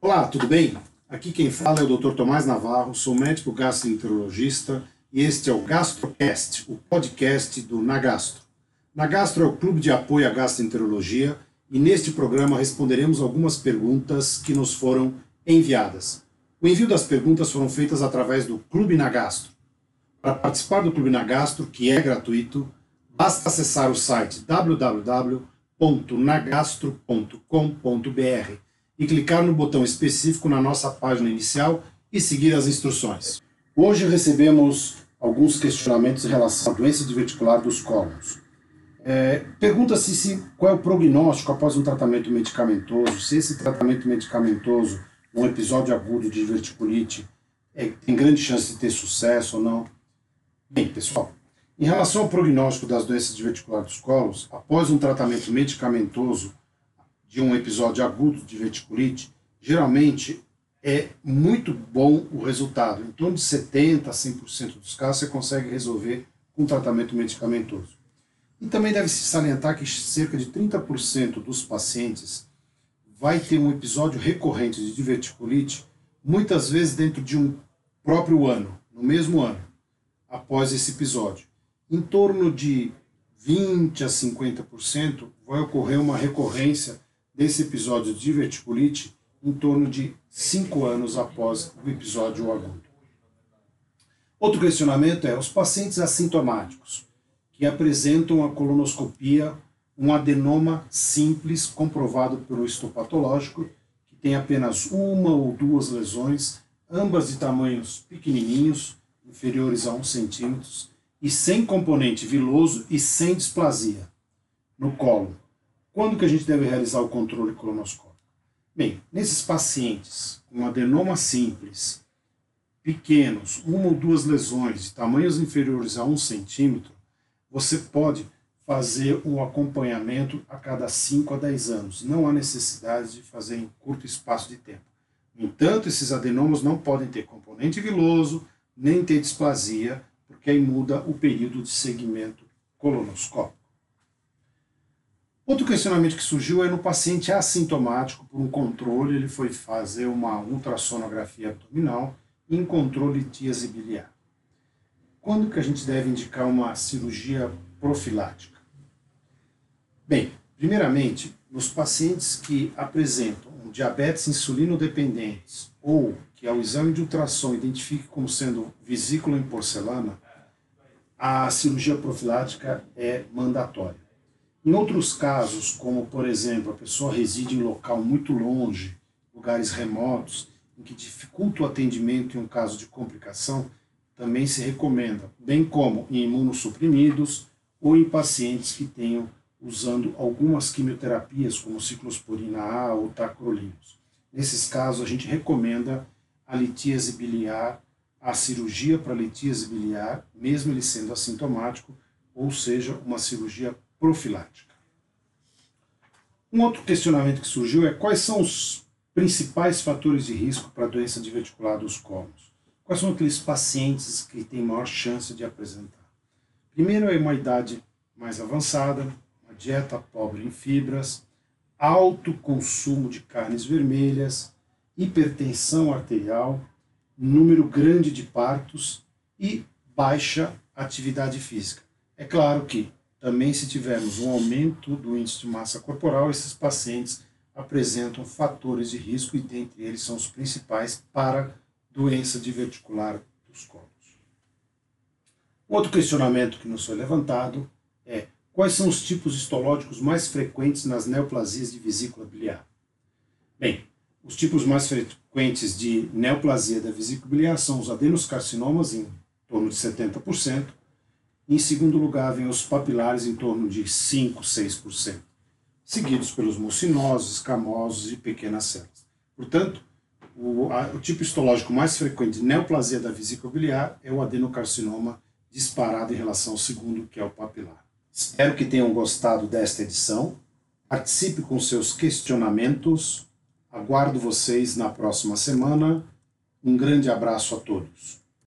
Olá, tudo bem? Aqui quem fala é o Dr. Tomás Navarro, sou médico gastroenterologista e este é o GastroCast, o podcast do Nagastro. Nagastro é o clube de apoio à gastroenterologia e neste programa responderemos algumas perguntas que nos foram enviadas. O envio das perguntas foram feitas através do Clube Nagastro. Para participar do Clube Nagastro, que é gratuito, basta acessar o site www.nagastro.com.br e clicar no botão específico na nossa página inicial e seguir as instruções. Hoje recebemos alguns questionamentos em relação à doença diverticular dos cólons. Pergunta-se qual é o prognóstico após um tratamento medicamentoso, se esse tratamento medicamentoso, um episódio agudo de diverticulite, tem grande chance de ter sucesso ou não. Bem, pessoal, em relação ao prognóstico das doenças diverticulares dos cólons, após um tratamento medicamentoso, de um episódio agudo de diverticulite, geralmente é muito bom o resultado. Em torno de 70% a 100% dos casos você consegue resolver com tratamento medicamentoso. E também deve-se salientar que cerca de 30% dos pacientes vai ter um episódio recorrente de diverticulite, muitas vezes dentro de um próprio ano, no mesmo ano, após esse episódio. Em torno de 20% a 50% vai ocorrer uma recorrência desse episódio de diverticulite em torno de 5 anos após o episódio agudo. Outro questionamento é os pacientes assintomáticos, que apresentam a colonoscopia, um adenoma simples comprovado pelo histopatológico, que tem apenas uma ou duas lesões, ambas de tamanhos pequenininhos, inferiores a 1 cm, e sem componente viloso e sem displasia no cólon. Quando que a gente deve realizar o controle colonoscópico? Bem, nesses pacientes com adenoma simples, pequenos, uma ou duas lesões de tamanhos inferiores a 1 centímetro, você pode fazer um acompanhamento a cada 5 a 10 anos. Não há necessidade de fazer em curto espaço de tempo. No entanto, esses adenomas não podem ter componente viloso, nem ter displasia, porque aí muda o período de seguimento colonoscópico. Outro questionamento que surgiu é no paciente assintomático, por um controle, ele foi fazer uma ultrassonografia abdominal e encontrou litíase biliar. Quando que a gente deve indicar uma cirurgia profilática? Bem, primeiramente, nos pacientes que apresentam diabetes insulinodependentes ou que ao exame de ultrassom identifique como sendo vesícula em porcelana, a cirurgia profilática é mandatória. Em outros casos, como por exemplo, a pessoa reside em local muito longe, lugares remotos, em que dificulta o atendimento em um caso de complicação, também se recomenda, bem como em imunossuprimidos ou em pacientes que tenham usando algumas quimioterapias, como ciclosporina A ou tacrolimus. Nesses casos, a gente recomenda a litíase biliar, a cirurgia para litíase biliar, mesmo ele sendo assintomático, ou seja, uma cirurgia profilática. Um outro questionamento que surgiu é quais são os principais fatores de risco para a doença diverticular dos cólons? Quais são aqueles pacientes que têm maior chance de apresentar? Primeiro é uma idade mais avançada, uma dieta pobre em fibras, alto consumo de carnes vermelhas, hipertensão arterial, número grande de partos e baixa atividade física. É claro que também, se tivermos um aumento do índice de massa corporal, esses pacientes apresentam fatores de risco e dentre eles são os principais para doença diverticular dos cólons. Outro questionamento que nos foi levantado é quais são os tipos histológicos mais frequentes nas neoplasias de vesícula biliar? Bem, os tipos mais frequentes de neoplasia da vesícula biliar são os adenocarcinomas, em torno de 70%, em segundo lugar, vem os papilares em torno de 5, 6%, seguidos pelos mucinosos, escamosos e pequenas células. Portanto, o tipo histológico mais frequente de neoplasia da vesícula biliar é o adenocarcinoma disparado em relação ao segundo, que é o papilar. Espero que tenham gostado desta edição. Participe com seus questionamentos. Aguardo vocês na próxima semana. Um grande abraço a todos.